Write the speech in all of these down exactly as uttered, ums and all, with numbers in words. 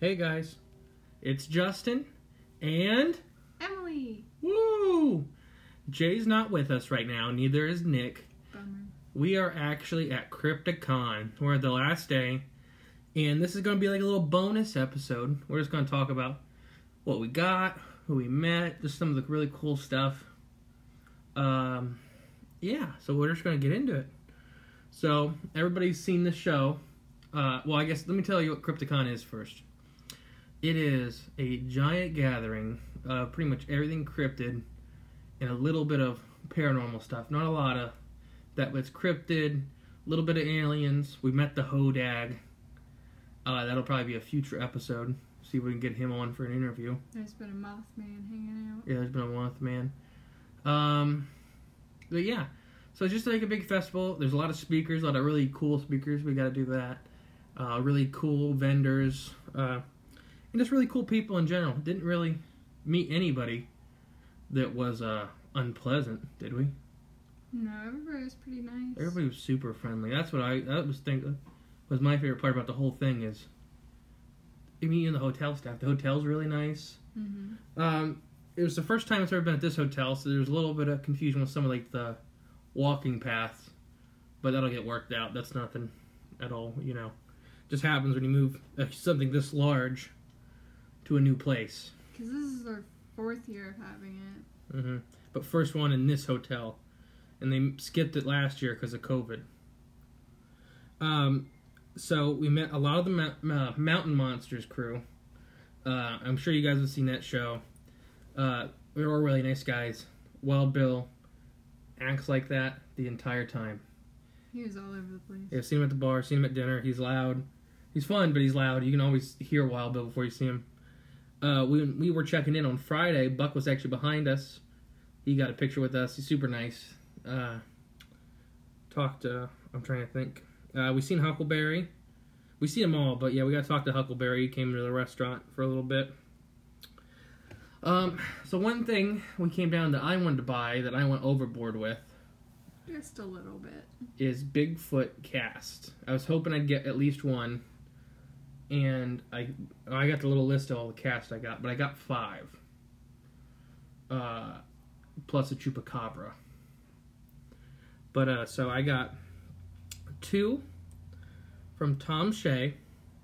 Hey guys, it's Justin and Emily. Woo! Jay's not with us right now, neither is Nick. Bummer. We are actually at Cryptid Con. We're at the last day, and this is going to be like a little bonus episode. We're just going to talk about what we got, who we met, just some of the really cool stuff. Um, yeah, so we're just going to get into it. So, everybody's seen the show. Uh, well, I guess let me tell you what Cryptid Con is first. It is a giant gathering of pretty much everything cryptid and a little bit of paranormal stuff. Not a lot of that, was cryptid, a little bit of aliens. We met the Hodag. Uh, that'll probably be a future episode. See if we can get him on for an interview. There's been a Mothman hanging out. Yeah, there's been a Mothman. Um, but yeah, so it's just like a big festival. There's a lot of speakers, a lot of really cool speakers. We got to do that. Uh, really cool vendors. Uh, And just really cool people in general. Didn't really meet anybody that was uh, unpleasant, did we? No, everybody was pretty nice. Everybody was super friendly. That's what I that was thinking. Was my favorite part about the whole thing is meeting the hotel staff. The hotel's really nice. Mm-hmm. Um, it was the first time it's ever been at this hotel, so there's a little bit of confusion with some of like the walking paths, but that'll get worked out. That's nothing at all, you know. Just happens when you move something this large to a new place. Because this is our fourth year of having it. Mm-hmm. But first one in this hotel. And they skipped it last year because of COVID. Um, so we met a lot of the ma- uh, Mountain Monsters crew. Uh, I'm sure you guys have seen that show. Uh, they were all really nice guys. Wild Bill acts like that the entire time. He was all over the place. Yeah, seen him at the bar, seen him at dinner. He's loud. He's fun, but he's loud. You can always hear Wild Bill before you see him. Uh, we we were checking in on Friday. Buck was actually behind us. He got a picture with us. He's super nice. Uh, talked to, I'm trying to think. Uh, we seen Huckleberry. We see them all, but yeah, we got to talk to Huckleberry. He came to the restaurant for a little bit. Um, so one thing we came down that I wanted to buy that I went overboard with. Just a little bit. Is Bigfoot cast. I was hoping I'd get at least one. And I I got the little list of all the casts I got, but I got five. Uh, plus a Chupacabra. But, uh, so I got two from Tom Shea.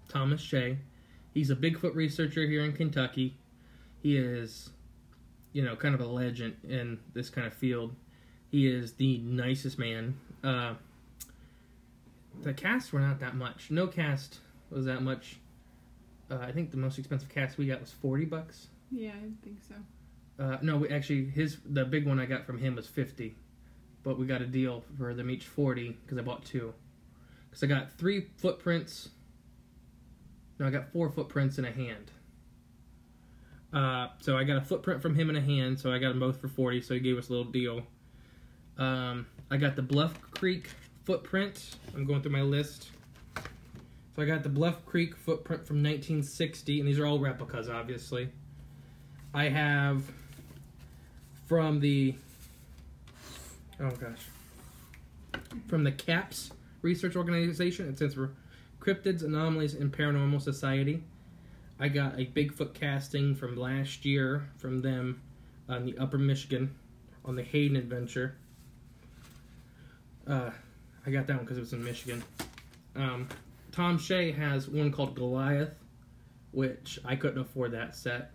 Thomas Shea. He's a Bigfoot researcher here in Kentucky. He is, you know, kind of a legend in this kind of field. He is the nicest man. Uh, the casts were not that much. No cast was that much. Uh, I think the most expensive cast we got was forty bucks. Yeah, I think so. Uh, no, we actually, his the big one I got from him was fifty, but we got a deal for them each forty because I bought two. Because I got three footprints. No, I got four footprints and a hand. Uh, so I got a footprint from him and a hand, so I got them both for forty, so he gave us a little deal. Um, I got the Bluff Creek footprint. I'm going through my list. So I got the Bluff Creek footprint from nineteen sixty, and these are all replicas, obviously. I have from the, oh gosh, from the CAPS research organization. It stands for Cryptids, Anomalies, and Paranormal Society. I got a Bigfoot casting from last year from them on the Upper Michigan on the Hayden Adventure. Uh, I got that one because it was in Michigan. Um... Tom Shea has one called Goliath, which I couldn't afford that set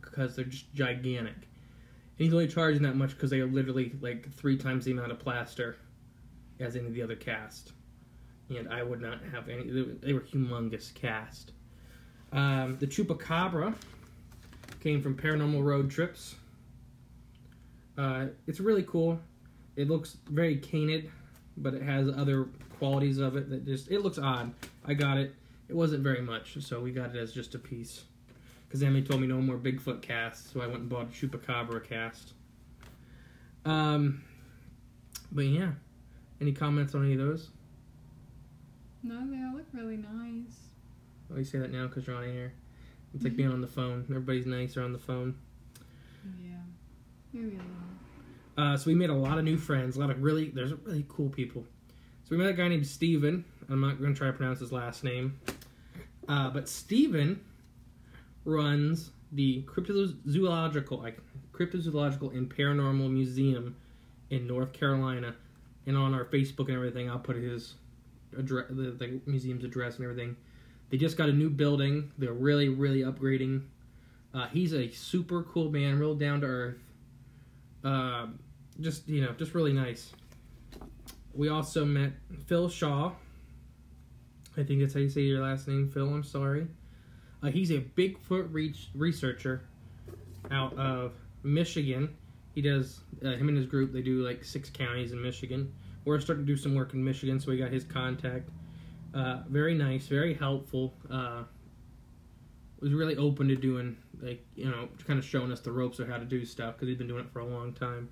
because they're just gigantic. And he's only charging that much because they are literally like three times the amount of plaster as any of the other cast. And I would not have any. They were humongous cast. Um, the Chupacabra came from Paranormal Road Trips. Uh, it's really cool. It looks very canid, but it has other qualities of it that just, it looks odd. I got it. It wasn't very much, so we got it as just a piece. Because Emmy told me no more Bigfoot casts, so I went and bought a Chupacabra cast. Um, but yeah. Any comments on any of those? No, they all look really nice. Oh, you say that now because you're on air. It's like being on the phone. Everybody's nicer on the phone. Yeah. Maybe a little. Uh, so we made a lot of new friends. A lot of really, there's really cool people. So we met a guy named Steven. I'm not going to try to pronounce his last name. Uh, but Steven runs the cryptozoological, like, cryptozoological and Paranormal Museum in North Carolina, and on our Facebook and everything, I'll put his address, the, the museum's address and everything. They just got a new building. They're really, really upgrading. Uh, he's a super cool man, real down to earth. Uh, just, you know, just really nice. We also met Phil Shaw. I think that's how you say your last name, Phil. I'm sorry. Uh, he's a Bigfoot re- researcher out of Michigan. He does, uh, him and his group, they do like six counties in Michigan. We're starting to do some work in Michigan, so we got his contact. Uh, very nice, very helpful. Uh, was really open to doing, like, you know, kind of showing us the ropes of how to do stuff, because he's been doing it for a long time.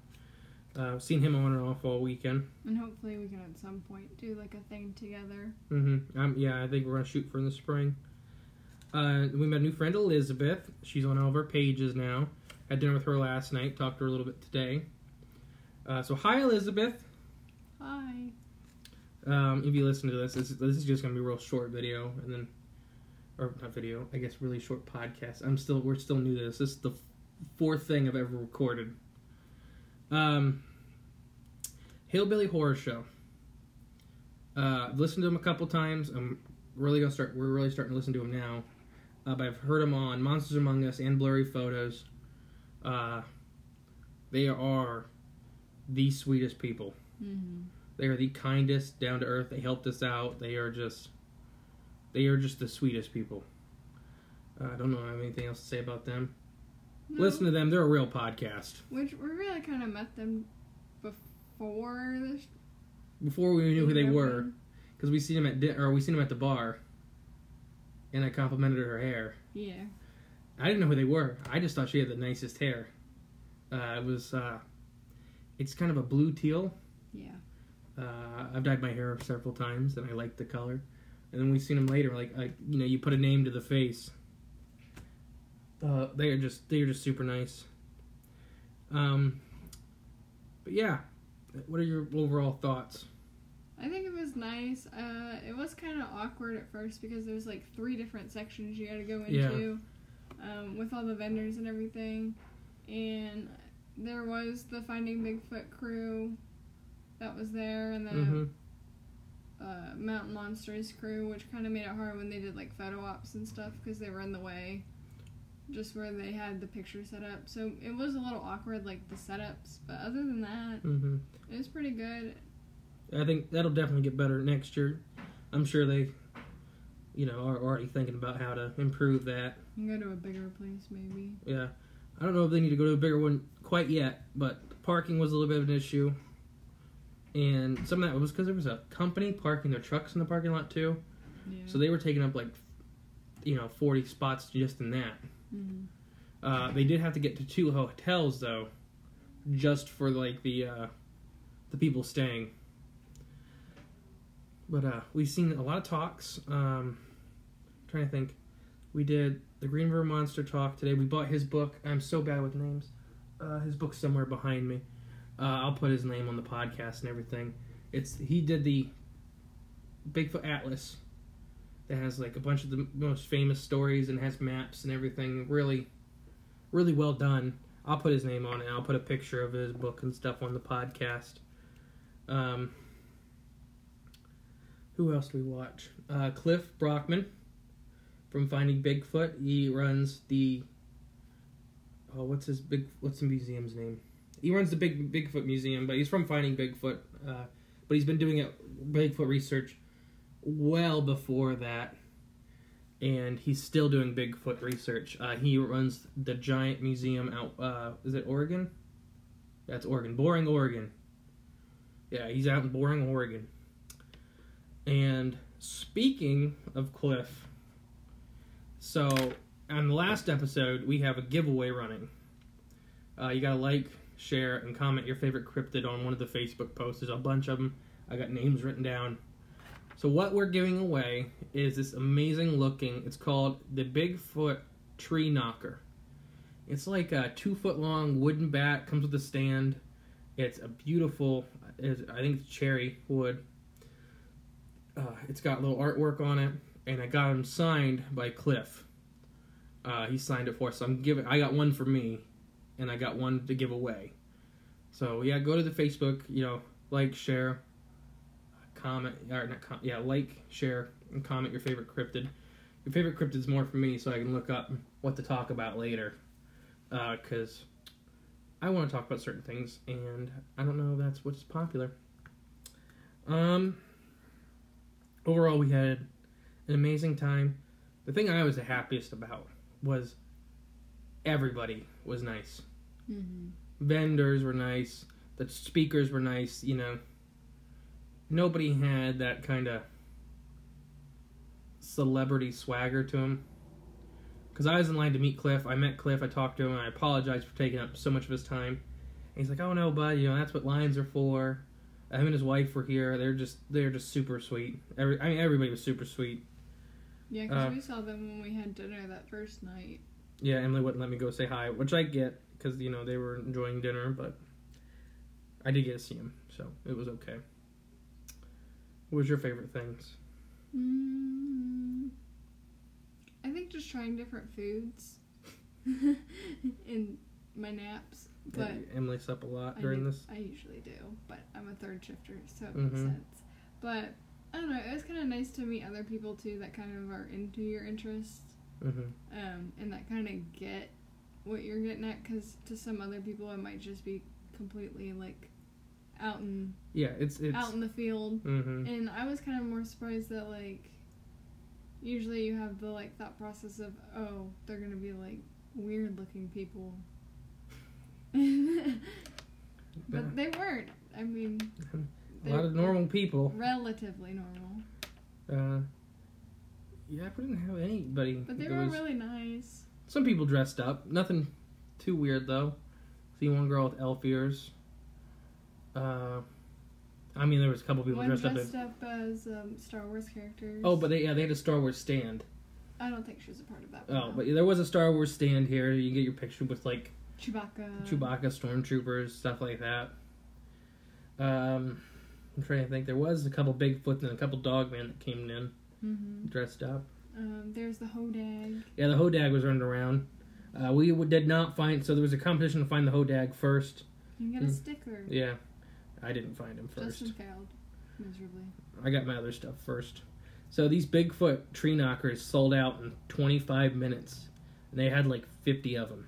Uh, seen him on and off all weekend. And hopefully we can at some point do like a thing together. Mm-hmm. Um, yeah, I think we're going to shoot for in the spring. Uh, we met a new friend, Elizabeth. She's on all of our pages now. Had dinner with her last night. Talked to her a little bit today. Uh, so, hi, Elizabeth. Hi. Um, if you listen to this, this, this is just going to be a real short video. And then, or not video, I guess really short podcast. I'm still, we're still new to this. This is the fourth thing I've ever recorded. Um, Hillbilly Horror Show. Uh, I've listened to him a couple times. I'm really going to start, we're really starting to listen to him now. Uh, but I've heard him on Monsters Among Us and Blurry Photos. Uh, they are the sweetest people. Mm-hmm. They are the kindest, down to earth. They helped us out. They are just, they are just the sweetest people. Uh, I don't know if I have anything else to say about them. No. Listen to them. They're a real podcast. Which we really kind of met them before this. Before we knew who they were, because we seen them at di- or we seen them at the bar. And I complimented her hair. Yeah. I didn't know who they were. I just thought she had the nicest hair. Uh, it was, uh, it's kind of a blue teal. Yeah. Uh, I've dyed my hair several times, and I like the color. And then we've seen them later. Like, like you know, you put a name to the face. Uh, they are just, they are just super nice. Um, but yeah, what are your overall thoughts? I think it was nice. Uh, it was kind of awkward at first because there's like three different sections you got to go into. Yeah. Um, with all the vendors and everything, and there was the Finding Bigfoot crew that was there, and the mm-hmm. uh, Mountain Monsters crew, which kind of made it hard when they did like photo ops and stuff, because they were in the way, just where they had the picture set up, so it was a little awkward, like the setups, but other than that, mm-hmm. it was pretty good. I think that'll definitely get better next year. I'm sure they... you know, are already thinking about how to improve that. You can go to a bigger place, maybe. Yeah. I don't know if they need to go to a bigger one quite yet, but parking was a little bit of an issue. And some of that was because there was a company parking their trucks in the parking lot, too. Yeah. So they were taking up, like, you know, forty spots just in that. Mm-hmm. Uh, they did have to get to two hotels, though, just for, like, the, uh, the people staying. But uh, we've seen a lot of talks. Um... Trying to think, we did the Green River Monster talk today. We bought his book. I'm so bad with names. Uh, his book's somewhere behind me. Uh, I'll put his name on the podcast and everything. It's he did the Bigfoot Atlas that has like a bunch of the most famous stories and has maps and everything. Really, really well done. I'll put his name on it. I'll put a picture of his book and stuff on the podcast. Um, who else do we watch? Uh, Cliff Brockman. From Finding Bigfoot, he runs the, oh, what's his big, what's the museum's name? He runs the Big Bigfoot Museum, but he's from Finding Bigfoot, uh, but he's been doing it, Bigfoot research well before that, and he's still doing Bigfoot research. Uh, he runs the giant museum out, uh, is it Oregon? That's Oregon, Boring, Oregon. Yeah, he's out in Boring, Oregon. And speaking of Cliff... So, on the last episode, we have a giveaway running. Uh, you gotta like, share, and comment your favorite cryptid on one of the Facebook posts. There's a bunch of them. I got names written down. So what we're giving away is this amazing looking, it's called the Bigfoot Tree Knocker. It's like a two foot long wooden bat, comes with a stand. It's a beautiful, it's, I think it's cherry wood. Uh, it's got little artwork on it. And I got him signed by Cliff. uh, he signed it for. So I'm giving. I got one for me, and I got one to give away. So yeah, go to the Facebook. You know, like, share, comment, or not comment. Yeah, like, share, and comment your favorite cryptid. Your favorite cryptid's more for me, so I can look up what to talk about later. Because uh, I want to talk about certain things, and I don't know if that's what's popular. Um. Overall, we had an amazing time. The thing I was the happiest about was everybody was nice. Mm-hmm. Vendors were nice. The speakers were nice. You know, nobody had that kind of celebrity swagger to them. Because I was in line to meet Cliff. I met Cliff. I talked to him. And I apologized for taking up so much of his time. And he's like, "Oh no, bud. You know, that's what lines are for." Him and his wife were here. They're just they're just super sweet. Every I mean, everybody was super sweet. Yeah, because uh, we saw them when we had dinner that first night. Yeah, Emily wouldn't let me go say hi, which I get, because, you know, they were enjoying dinner, but I did get to see them, so it was okay. What was your favorite things? Mm, I think just trying different foods and my naps. But yeah, Emily slept a lot during I did, this. I usually do, but I'm a third shifter, so it mm-hmm. makes sense. But I don't know. It was kind of nice to meet other people too that kind of are into your interests, mm-hmm. um, and that kind of get what you're getting at. Because to some other people, it might just be completely like out in yeah, it's, it's out in the field. Mm-hmm. And I was kind of more surprised that, like, usually you have the like thought process of, oh, they're gonna be like weird looking people. But they weren't. I mean, a lot of normal people. Relatively normal. Uh, yeah, I didn't have anybody. But they were was... really nice. Some people dressed up. Nothing too weird though. See one girl with elf ears. Uh, I mean, there was a couple people one dressed, dressed up. Dressed in... up as um, Star Wars characters. Oh, but they yeah they had a Star Wars stand. I don't think she was a part of that. Oh, now. But there was a Star Wars stand here. You can get your picture with like. Chewbacca. Chewbacca, stormtroopers, stuff like that. Um, I'm trying to think. There was a couple Bigfoot and a couple Dogman that came in mm-hmm. dressed up. Um, there's the Hodag. Yeah, the Hodag was running around. Uh, we did not find... So there was a competition to find the Hodag first. You can get a mm. sticker. Yeah. I didn't find him first. Justin failed. Miserably. I got my other stuff first. So these Bigfoot tree knockers sold out in twenty-five minutes. And they had like fifty of them.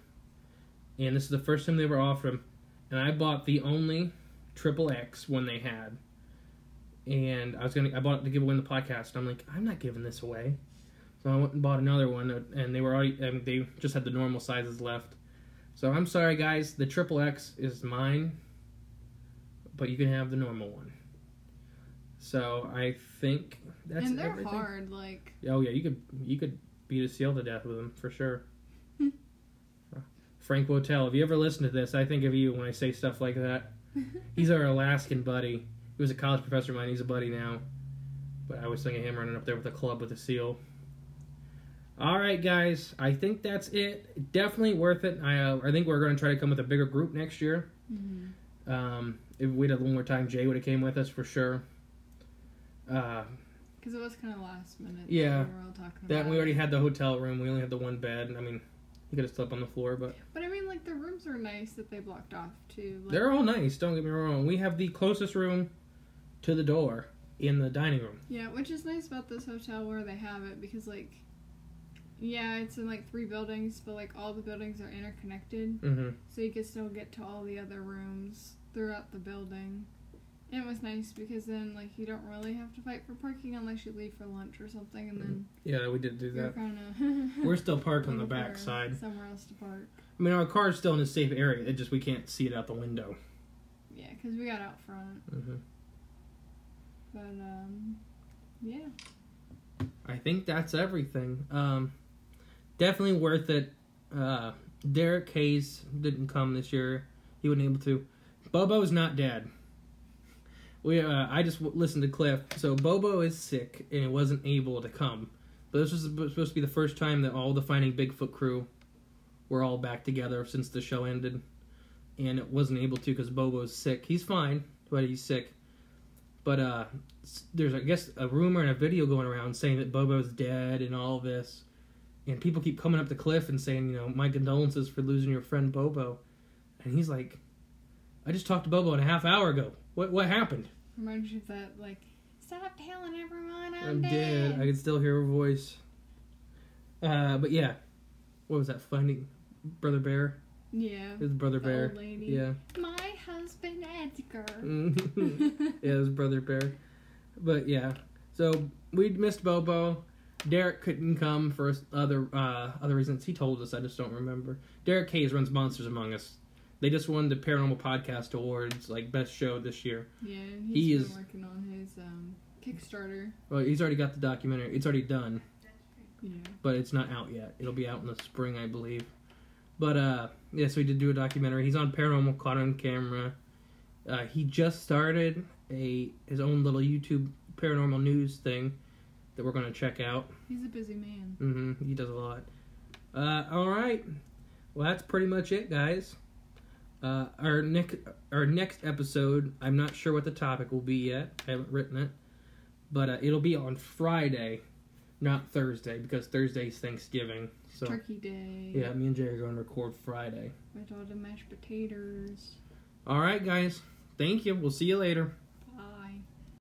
And this is the first time they were offered them. And I bought the only triple X one they had. And I was gonna, I bought it to give away in the podcast. And I'm like, I'm not giving this away. So I went and bought another one. And they were already, I mean, they just had the normal sizes left. So I'm sorry, guys. The triple X is mine. But you can have the normal one. So I think that's everything. And they're everything. hard, like. Oh yeah, you could you could beat a seal to death with them for sure. Frank Wotel, if you ever listen to this, I think of you when I say stuff like that. He's our Alaskan buddy. He was a college professor of mine. He's a buddy now. But I was thinking of him running up there with a club with a seal. All right, guys. I think that's it. Definitely worth it. I uh, I think we're going to try to come with a bigger group next year. Mm-hmm. Um, if we had a little more time, Jay would have came with us for sure. Because uh, it was kind of last minute. Yeah. We were all talking about that. We already had the hotel room. We only had the one bed. I mean... You could have slept on the floor, but... But, I mean, like, the rooms are nice that they blocked off, too. Like... They're all nice, don't get me wrong. We have the closest room to the door in the dining room. Yeah, which is nice about this hotel where they have it, because, like... Yeah, it's in, like, three buildings, but, like, all the buildings are interconnected. Mm-hmm. So you can still get to all the other rooms throughout the building. And it was nice, because then, like, you don't really have to fight for parking unless you leave for lunch or something, and then... Yeah, we did do that. We're still parked on the back side. Somewhere else to park. I mean, our car's still in a safe area, it just, we can't see it out the window. Yeah, because we got out front. Mm-hmm. But, um, yeah. I think that's everything. Um, definitely worth it. Uh, Derek Hayes didn't come this year. He wasn't able to. Bobo's not dead. We uh, I just w- listened to Cliff. So Bobo is sick and wasn't able to come. But this was supposed to be the first time that all the Finding Bigfoot crew were all back together since the show ended. And it wasn't able to because Bobo's sick. He's fine, but he's sick. But uh, there's, I guess, a rumor and a video going around saying that Bobo's dead and all this. And people keep coming up to Cliff and saying, you know, my condolences for losing your friend Bobo. And he's like, I just talked to Bobo in a half hour ago. What what happened? Reminded you of that, like, stop telling everyone I'm, I'm dead. dead. I can still hear her voice. Uh, but yeah. What was that? Finding Brother Bear? Yeah. It was Brother Bear. Old lady. Yeah. My husband Edgar. Yeah, it was Brother Bear. But yeah. So we missed Bobo. Derek couldn't come for other uh, other reasons. He told us. I just don't remember. Derek Hayes runs Monsters Among Us. They just won the Paranormal Podcast Awards, like, best show this year. Yeah, and he's he been is, working on his um, Kickstarter. Well, he's already got the documentary. It's already done. Yeah. But it's not out yet. It'll be out in the spring, I believe. But, uh, yeah, so he did do a documentary. He's on Paranormal Caught on Camera. Uh, he just started a his own little YouTube paranormal news thing that we're going to check out. He's a busy man. Mm-hmm. He does a lot. Uh, all right. Well, that's pretty much it, guys. Uh, our next our next episode, I'm not sure what the topic will be yet. I haven't written it. But uh, it'll be on Friday, not Thursday, because Thursday's Thanksgiving. So, Turkey Day. Yeah, me and Jay are going to record Friday. With all the mashed potatoes. All right, guys. Thank you. We'll see you later.